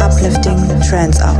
uplifting trance hour.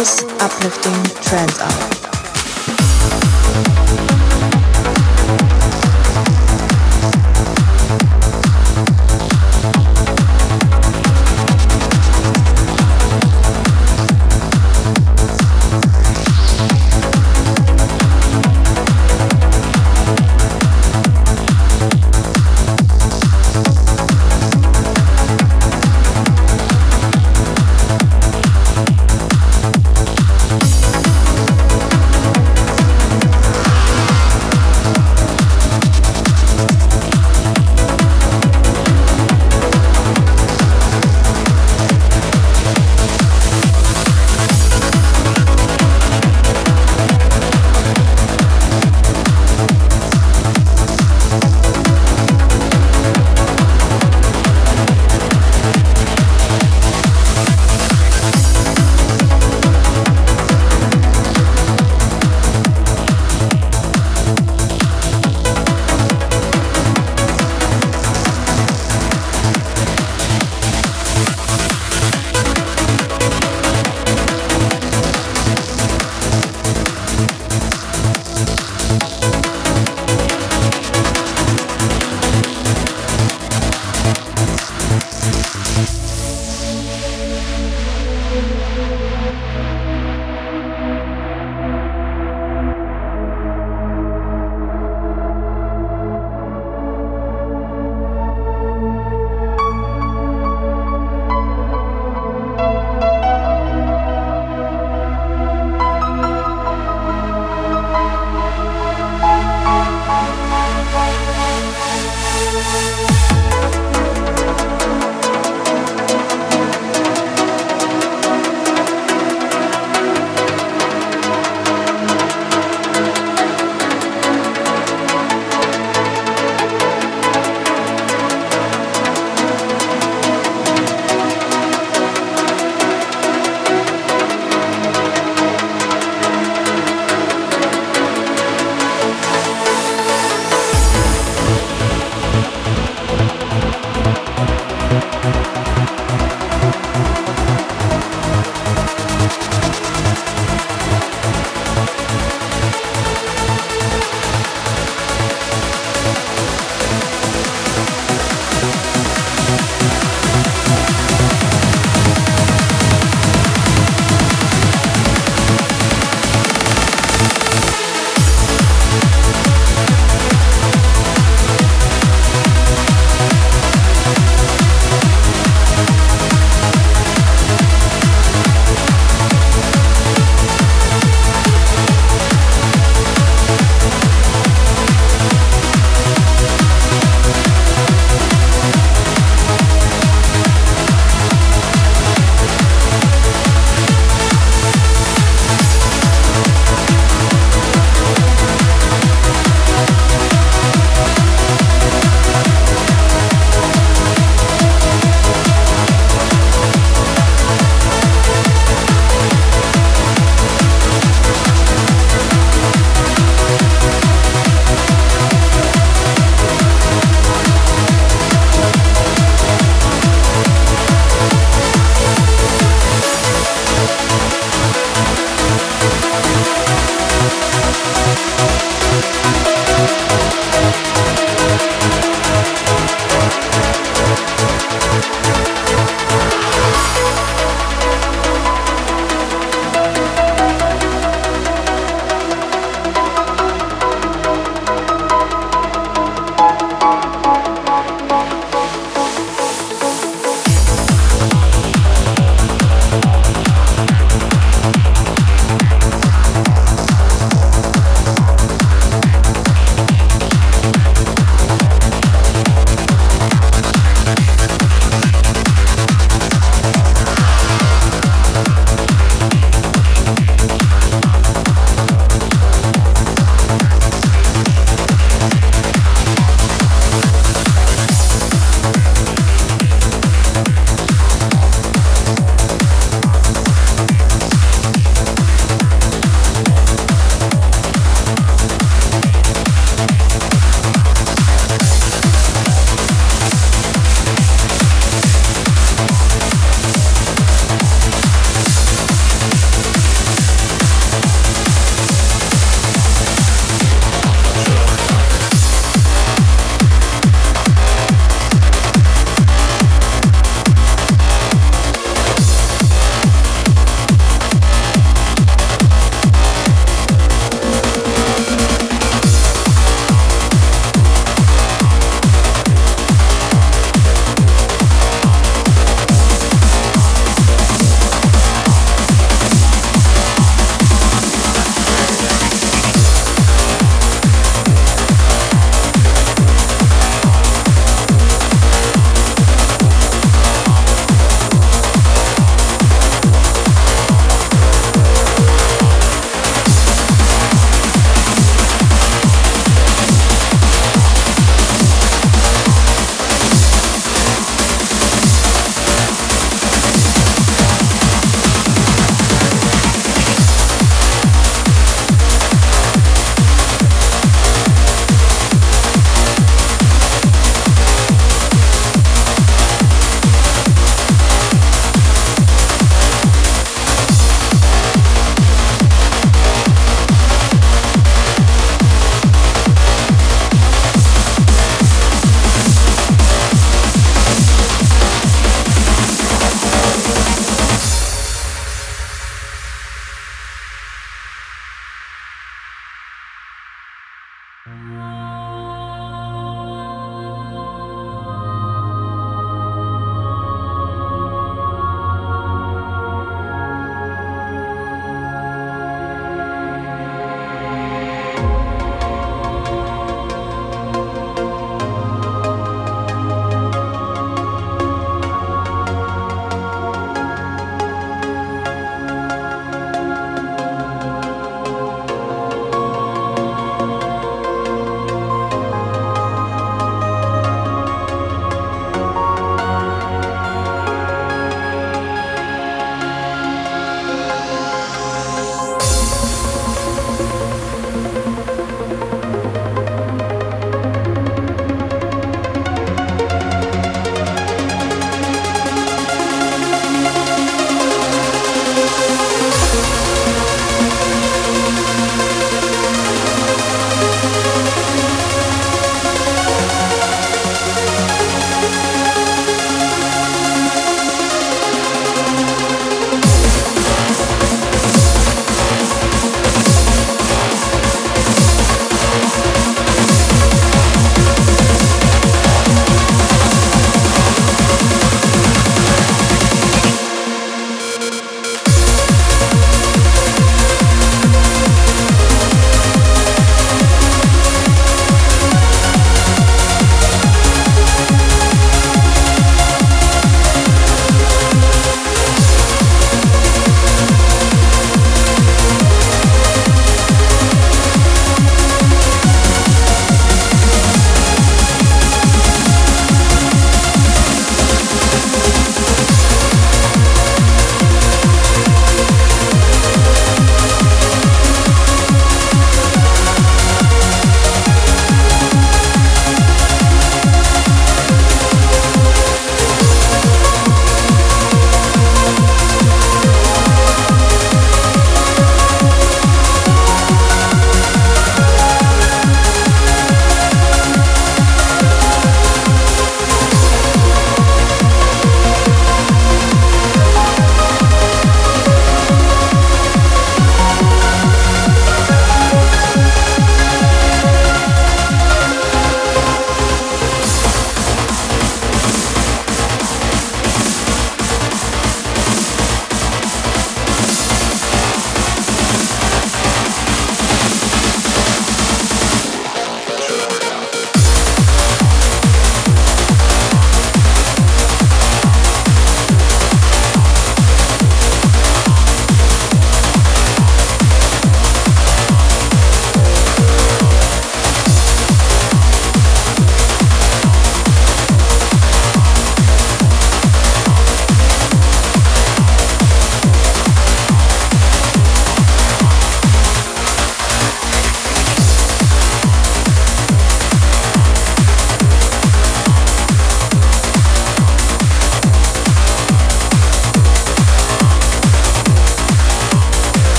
Bonus Uplifting Trans Hour.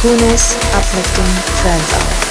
Yuskuno's uplifting trance hour.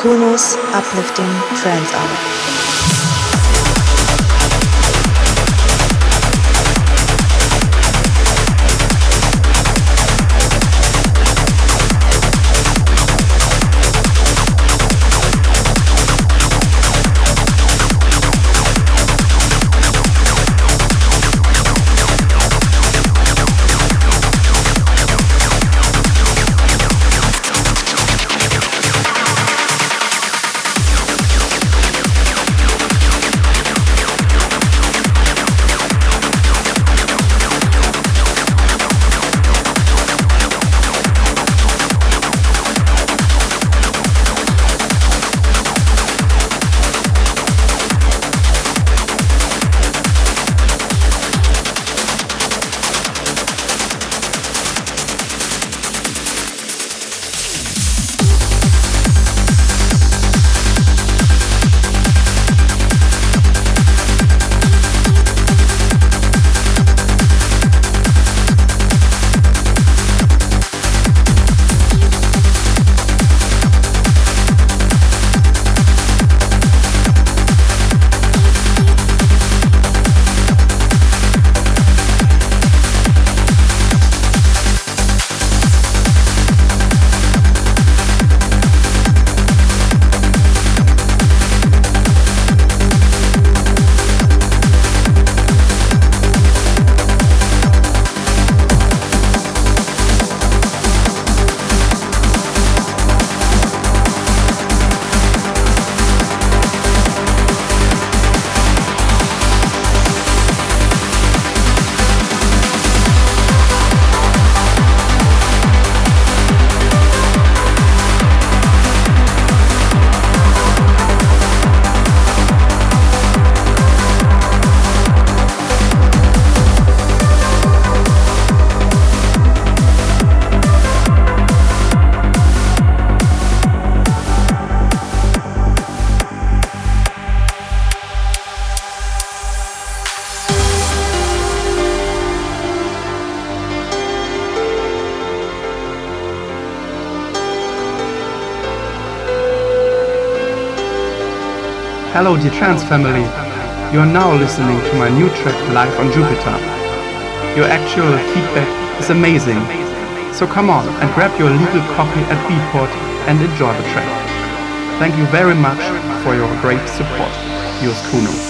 Yuskuno's uplifting trance hour. Hello D-Trans family, you are now listening to my new track live on Jupiter. Your actual feedback is amazing, so come on and grab your legal copy at B-Port and enjoy the track. Thank you very much for your great support. Yuskuno.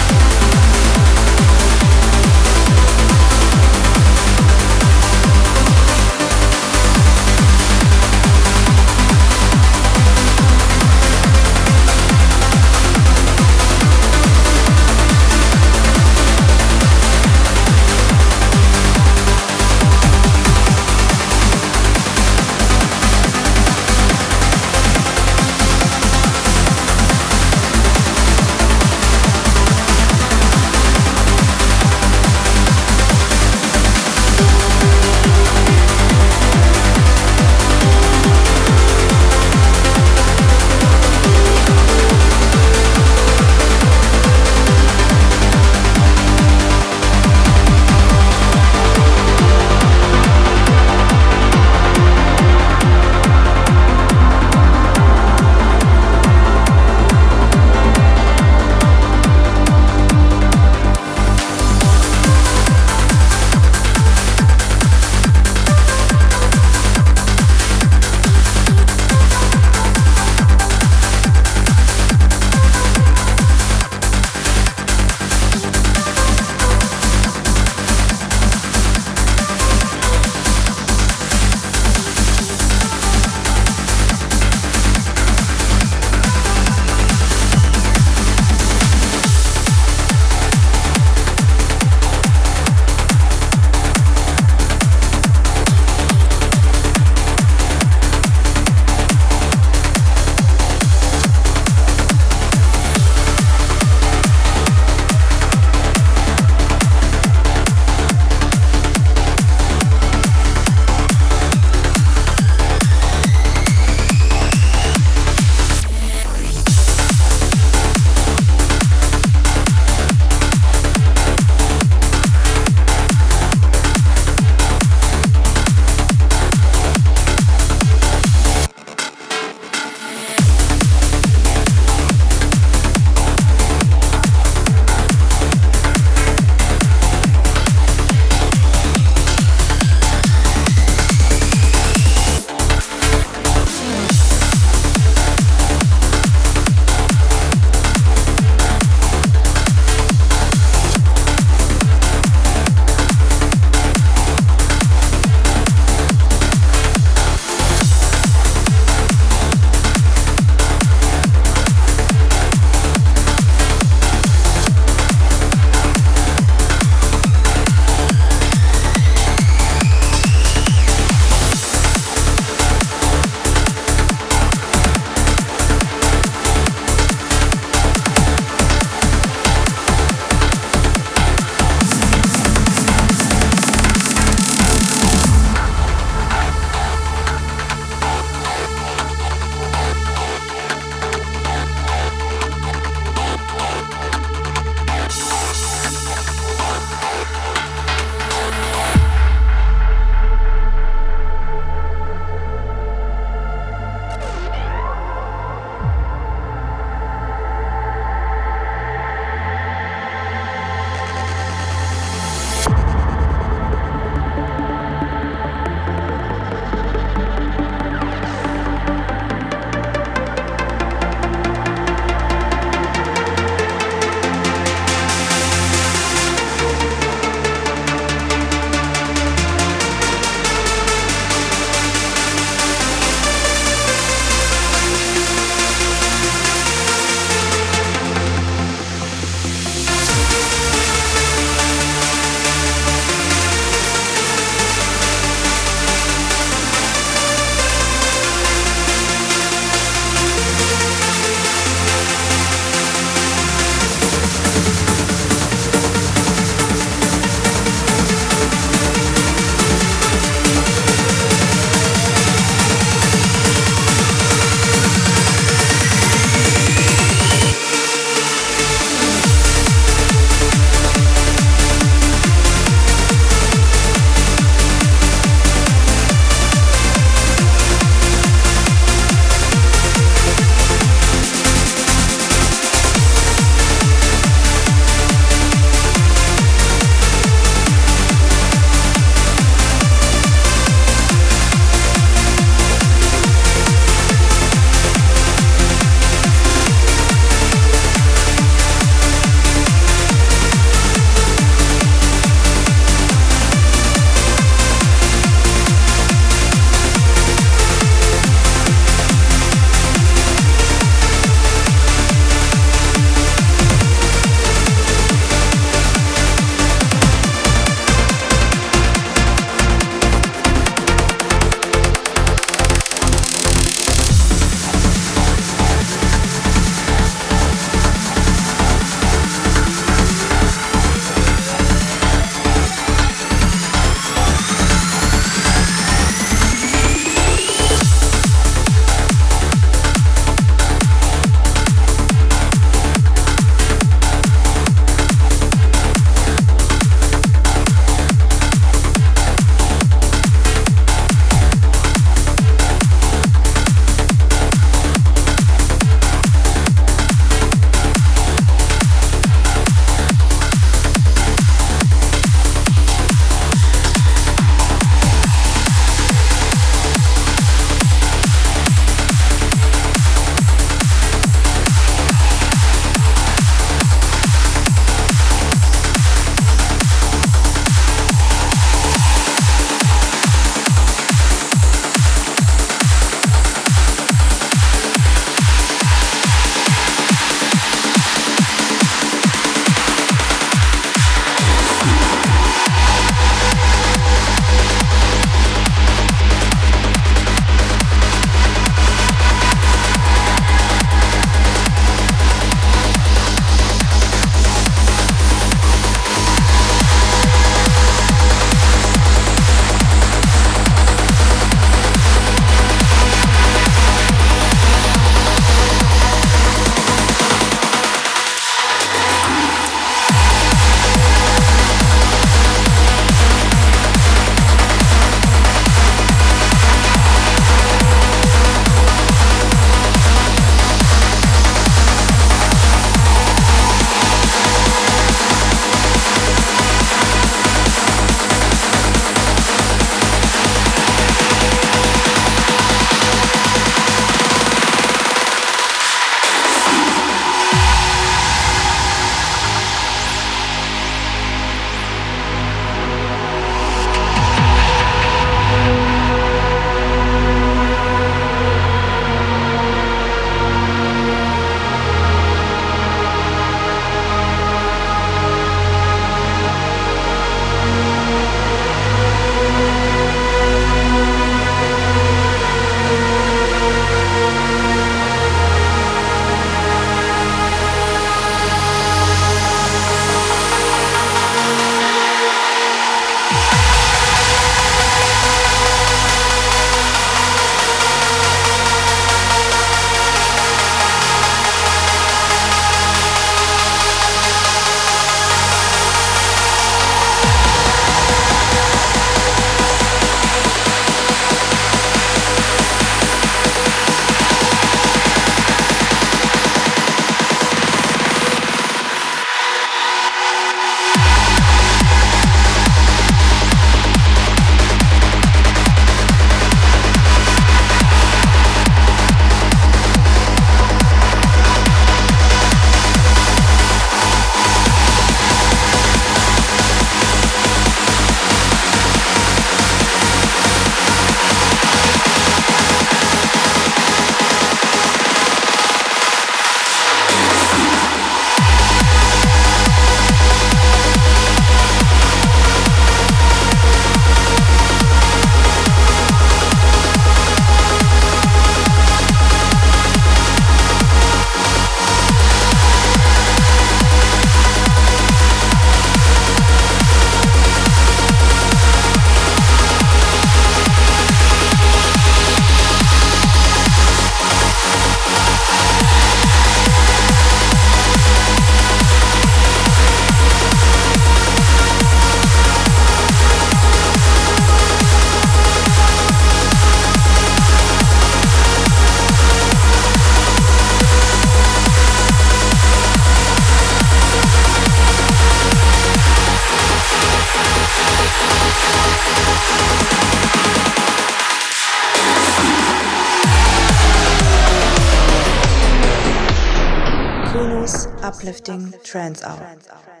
uplifting trance hour.